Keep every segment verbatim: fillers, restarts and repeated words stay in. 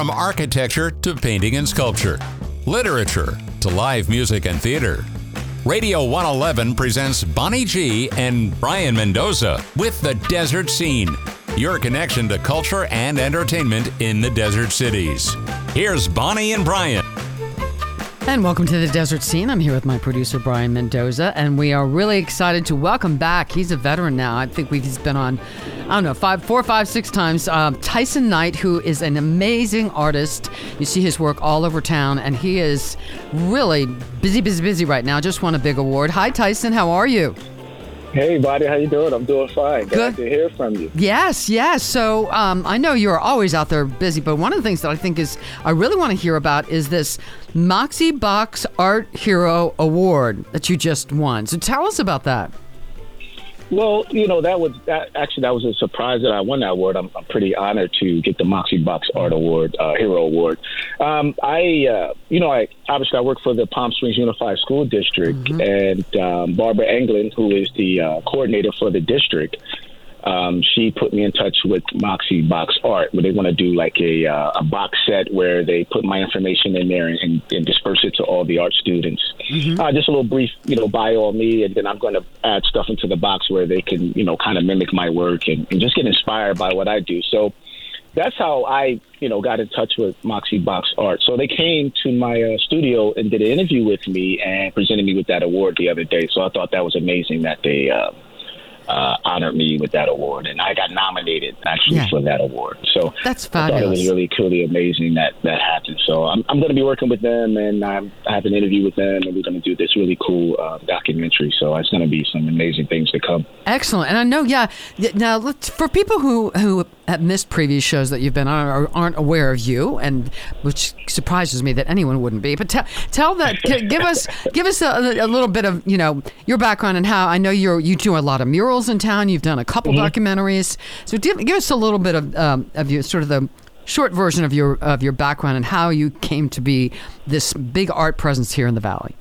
from architecture to painting and sculpture, literature to live music and theater. Radio one eleven presents Bonnie G. and Brian Mendoza with The Desert Scene, your connection to culture and entertainment in the desert cities. Here's Bonnie and Brian. And welcome to The Desert Scene. I'm here with my producer, Brian Mendoza, and we are really excited to welcome back. He's a veteran now. I think we've, he's been on, I don't know, five, four, five, six times. Um, Tysen Knight, who is an amazing artist. You see his work all over town, and he is really busy, busy, busy right now. Just won a big award. Hi, Tysen. How are you? Hey, buddy. How you doing? I'm doing fine. Glad Good. to hear from you. Yes, yes. So um, I know you're always out there busy, but one of the things that I think is I really want to hear about is this Moxie Box Art Hero Award that you just won. So tell us about that. Well, you know, that was that, actually that was a surprise that I won that award. I'm, I'm pretty honored to get the Moxie Box Art Award, uh, Hero Award. Um, I, uh, you know, I obviously I work for the Palm Springs Unified School District, mm-hmm. and um, Barbara Englund, who is the uh, coordinator for the district, um, she put me in touch with Moxie Box Art, where they want to do like a uh, a box set where they put my information in there and, and, and disperse it to all the art students. Mm-hmm. Uh, just a little brief, you know, bio on me, and then I'm going to add stuff into the box where they can, you know, kind of mimic my work and, and just get inspired by what I do. So that's how I, you know, got in touch with Moxie Box Art. So they came to my uh, studio and did an interview with me and presented me with that award the other day. So I thought that was amazing that they uh, uh, honored me with that award, and I got nominated actually yeah. for that award. So that's fabulous. I thought it was really, truly amazing that that happened. So I'm, I'm going to be working with them, and I'm, I have an interview with them, and we're going to do this really cool uh, documentary. So it's going to be some amazing things to come. Excellent. And I know, yeah. Now, let's, for people who, who have missed previous shows that you've been on or aren't aware of you, and which surprises me that anyone wouldn't be, but t- tell that, give us give us a, a little bit of, you know, your background and how I know you you do a lot of murals in town. You've done a couple mm-hmm. documentaries. So give, give us a little bit of um, of your sort of the short version of your of your background and how you came to be this big art presence here in the Valley.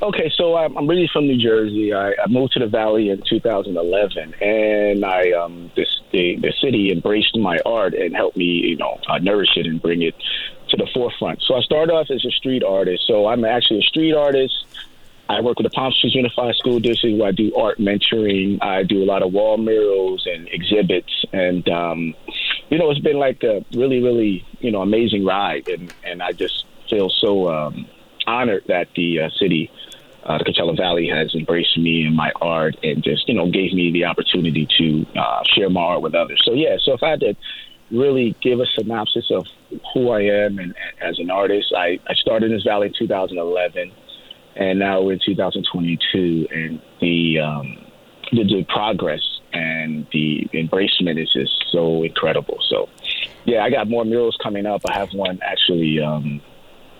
Okay, so I'm, I'm really from New Jersey. I, I moved to the Valley in two thousand eleven, and I um, this, the the city embraced my art and helped me, you know, uh, nourish it and bring it to the forefront. So I started off as a street artist. So I'm actually a street artist. I work with the Palm Springs Unified School District, where I do art mentoring. I do a lot of wall murals and exhibits, and um, you know, it's been like a really, really, you know, amazing ride, and, and I just feel so um, honored that the uh, city, uh, the Coachella Valley, has embraced me and my art, and just, you know, gave me the opportunity to uh, share my art with others. So yeah, so if I had to really give a synopsis of who I am and, and as an artist, I, I started in this Valley in two thousand eleven. And now we're in two thousand twenty-two, and the, um, the the progress and the embracement is just so incredible. So, yeah, I got more murals coming up. I have one actually. Um,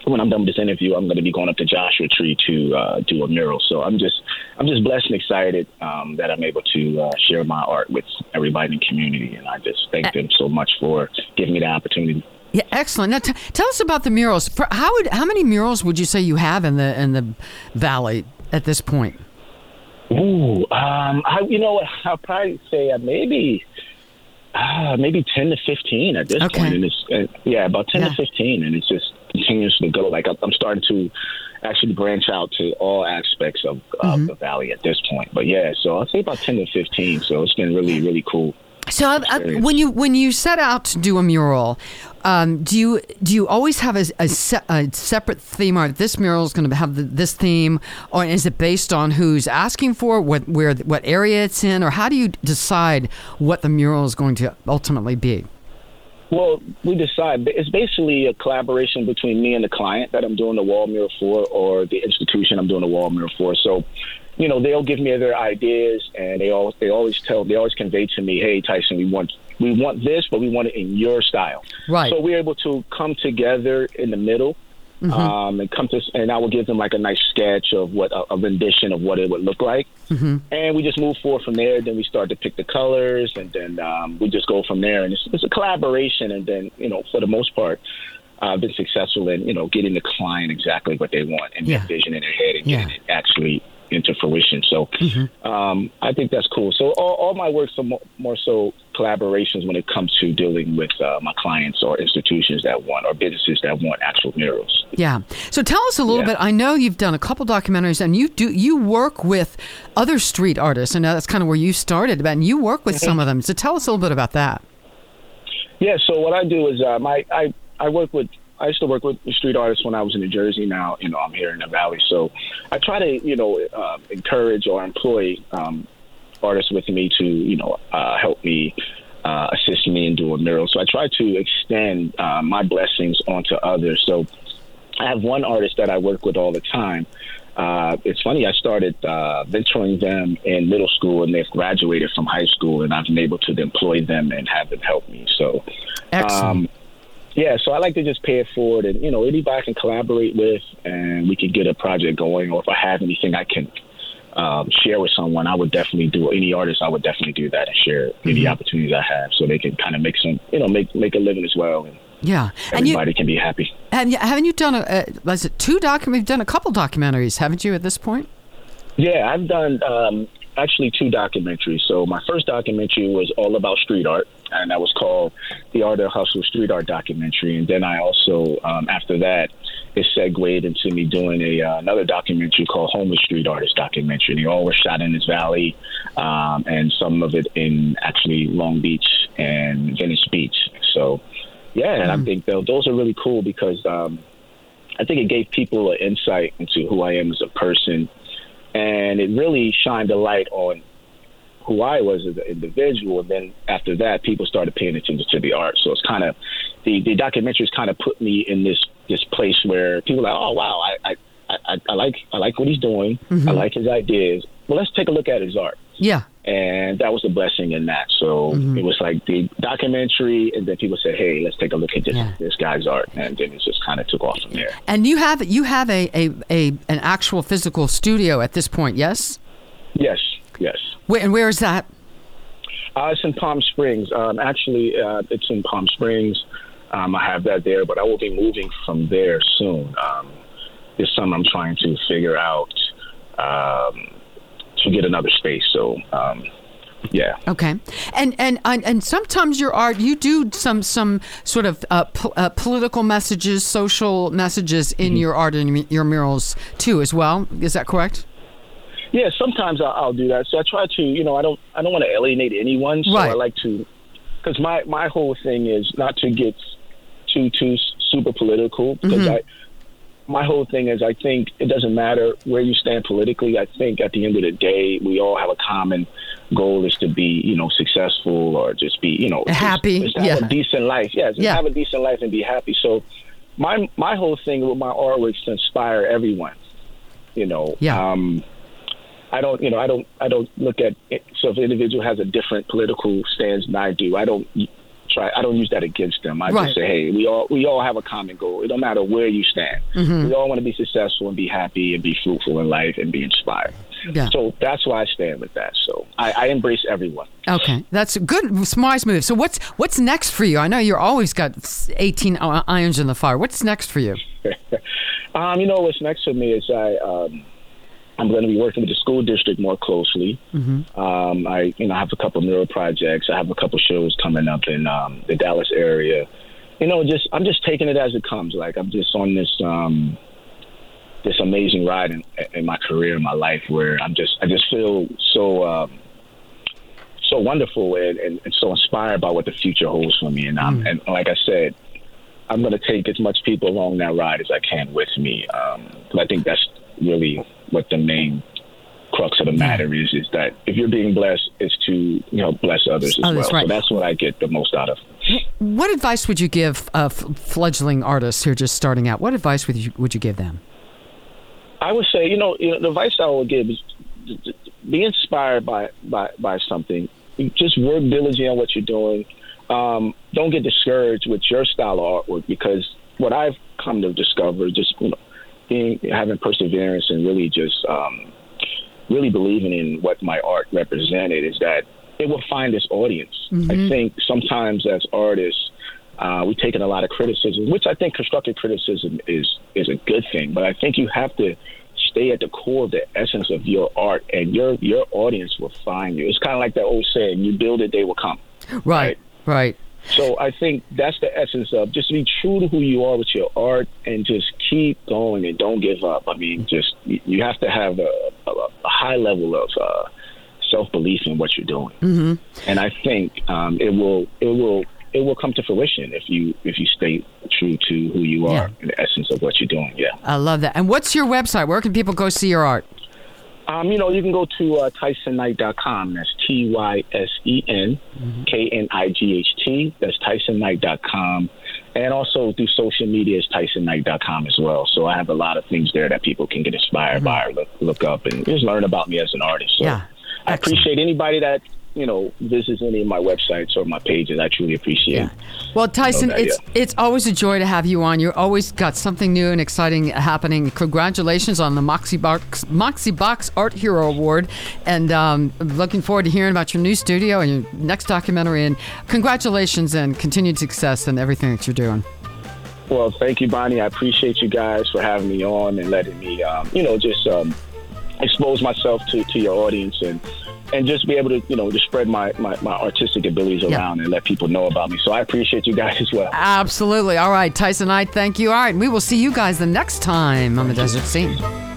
when I'm done with this interview, I'm going to be going up to Joshua Tree to uh, do a mural. So I'm just I'm just blessed and excited um, that I'm able to uh, share my art with everybody in the community, and I just thank them so much for giving me the opportunity. Yeah, excellent. Now, t- tell us about the murals. For how would, how many murals would you say you have in the in the Valley at this point? Ooh, um, I, you know what? I'll probably say uh, maybe uh, maybe ten to fifteen at this okay. point. And it's, uh, yeah, about ten yeah. to fifteen, and it's just continues to go. Like I'm starting to actually branch out to all aspects of uh, mm-hmm. the Valley at this point. But yeah, so I'll say about ten to fifteen. So it's been really, really cool. So I, I, when you when you set out to do a mural, um, do you do you always have a, a, se- a separate theme? Or this mural is going to have the, this theme, or is it based on who's asking for what, where, what area it's in, or how do you decide what the mural is going to ultimately be? Well, we decide. It's basically a collaboration between me and the client that I'm doing the wall mural for, or the institution I'm doing the wall mural for. So, you know, they'll give me their ideas, and they always they always tell they always convey to me, hey, Tysen, we want we want this, but we want it in your style. Right. So we're able to come together in the middle, mm-hmm. um, and come to, and I will give them like a nice sketch of what a, a rendition of what it would look like, mm-hmm. and we just move forward from there. Then we start to pick the colors, and then um, we just go from there. And it's, it's a collaboration, and then, you know, for the most part, I've uh, been successful in, you know, getting the client exactly what they want and yeah. their vision in their head, and yeah. getting it actually into fruition. So mm-hmm. um, I think that's cool. So all, all my works are more, more so collaborations when it comes to dealing with uh, my clients or institutions that want, or businesses that want actual murals. Yeah. So tell us a little yeah. bit. I know you've done a couple documentaries, and you do you work with other street artists. I know that's kind of where you started, and you work with mm-hmm. some of them. So tell us a little bit about that. Yeah. So what I do is um, I, I, I work with I used to work with street artists when I was in New Jersey. Now, you know, I'm here in the Valley. So I try to, you know, uh, encourage or employ um, artists with me to, you know, uh, help me, uh, assist me in doing murals. So I try to extend uh, my blessings onto others. So I have one artist that I work with all the time. Uh, it's funny, I started uh, mentoring them in middle school, and they've graduated from high school, and I've been able to employ them and have them help me. So, excellent. Um, Yeah, so I like to just pay it forward, and, you know, anybody I can collaborate with and we can get a project going, or if I have anything I can um, share with someone, I would definitely do, any artist, I would definitely do that and share mm-hmm. any opportunities I have so they can kind of make some, you know, make make a living as well. And yeah. Everybody and you, can be happy. And haven't you done, a, a, is it two documentaries? You've done a couple documentaries, haven't you, at this point? Yeah, I've done um, actually two documentaries. So my first documentary was all about street art, and that was called The Art of Hustle Street Art Documentary. And then I also, um, after that, it segued into me doing a uh, another documentary called Homeless Street Artist Documentary. They all were shot in this valley, um, and some of it in actually Long Beach and Venice Beach. So, yeah, and mm. I think those are really cool because um, I think it gave people an insight into who I am as a person, and it really shined a light on who I was as an individual. And then after that, people started paying attention to the art. So it's kind of, the, the documentaries kind of put me in this, this place where people are like, oh, wow, I, I, I, I like, I like what he's doing. Mm-hmm. I like his ideas. Well, let's take a look at his art. Yeah. And that was a blessing in that. So mm-hmm. it was like the documentary, and then people said, hey, let's take a look at this, yeah. this guy's art. And then it just kind of took off from there. And you have, you have a, a, a, an actual physical studio at this point. Yes. Yes. Yes. Where, and where is that? Uh, it's in Palm Springs. Um, actually, uh, it's in Palm Springs. Um, I have that there, but I will be moving from there soon. Um, this summer, I'm trying to figure out um, to get another space. So, um, yeah. Okay. And and and sometimes your art, you do some some sort of uh, pl- uh, political messages, social messages in mm-hmm. your art and your murals too, as well. Is that correct? Yeah, sometimes I'll, I'll do that. So I try to, you know, I don't, I don't want to alienate anyone. So right. I like to, because my, my whole thing is not to get too too super political. Because mm-hmm. I, my whole thing is I think it doesn't matter where you stand politically. I think at the end of the day, we all have a common goal is to be, you know, successful or just be, you know, happy, just, just have yeah. a decent life. Yeah, just yeah. have a decent life and be happy. So my my whole thing with my artwork is to inspire everyone. You know. Yeah. Um, I don't, you know, I don't, I don't look at it. So if an individual has a different political stance than I do, I don't try, I don't use that against them. I right. just say, hey, we all, we all have a common goal. It don't matter where you stand. Mm-hmm. We all want to be successful and be happy and be fruitful in life and be inspired. Yeah. So that's why I stand with that. So I, I embrace everyone. Okay, that's a good, smart move. So what's what's next for you? I know you're always got eighteen irons in the fire. What's next for you? um, you know, what's next for me is I. Um, I'm going to be working with the school district more closely. Mm-hmm. Um, I, you know, I have a couple of mural projects. I have a couple of shows coming up in um, the Dallas area. You know, just I'm just taking it as it comes. Like I'm just on this um, this amazing ride in, in my career, in my life, where I'm just I just feel so um, so wonderful and, and, and so inspired by what the future holds for me. And I'm, mm-hmm. and like I said, I'm going to take as much people along that ride as I can with me. Um, I think that's really what the main crux of the matter is, is that if you're being blessed, it's to, you know, bless others as oh, well. Right. So that's what I get the most out of. What advice would you give uh, fledgling artists who are just starting out? What advice would you would you give them? I would say, you know, you know the advice I would give is be inspired by, by, by something. Just work diligently on what you're doing. Um, don't get discouraged with your style of artwork, because what I've come to discover, just, you know, Being, having perseverance and really just um, really believing in what my art represented, is that it will find its audience. Mm-hmm. I think sometimes as artists, uh, we've taken a lot of criticism, which I think constructive criticism is, is a good thing. But I think you have to stay at the core of the essence of your art, and your your audience will find you. It's kind of like that old saying, you build it, they will come. Right, right. right. So I think that's the essence of just be true to who you are with your art and just keep going and don't give up. I mean, just you have to have a, a, a high level of uh, self-belief in what you're doing. Mm-hmm. And I think um, it will it will it will come to fruition if you if you stay true to who you are yeah. and the essence of what you're doing. Yeah, I love that. And what's your website? Where can people go see your art? Um, you know, you can go to uh, Tysen Knight dot com. That's T Y S E N K N I G H T. That's Tysen Knight dot com. And also through social media is Tysen Knight dot com as well. So I have a lot of things there that people can get inspired mm-hmm. by or look, look up and just learn about me as an artist. So yeah. I appreciate anybody that, you know, visits any of my websites or my pages. I truly appreciate yeah. it. Well, Tysen, that, it's yeah. it's always a joy to have you on. You're always got something new and exciting happening. Congratulations on the Moxie Box Moxie Box Art Hero Award, and um, looking forward to hearing about your new studio and your next documentary. And congratulations and continued success in everything that you're doing. Well, thank you, Bonnie. I appreciate you guys for having me on and letting me, um, you know, just um, expose myself to, to your audience and. And just be able to, you know, just spread my, my, my artistic abilities around yeah. and let people know about me. So I appreciate you guys as well. Absolutely. All right, Tysen Knight, thank you. All right, and we will see you guys the next time on The Desert Scene.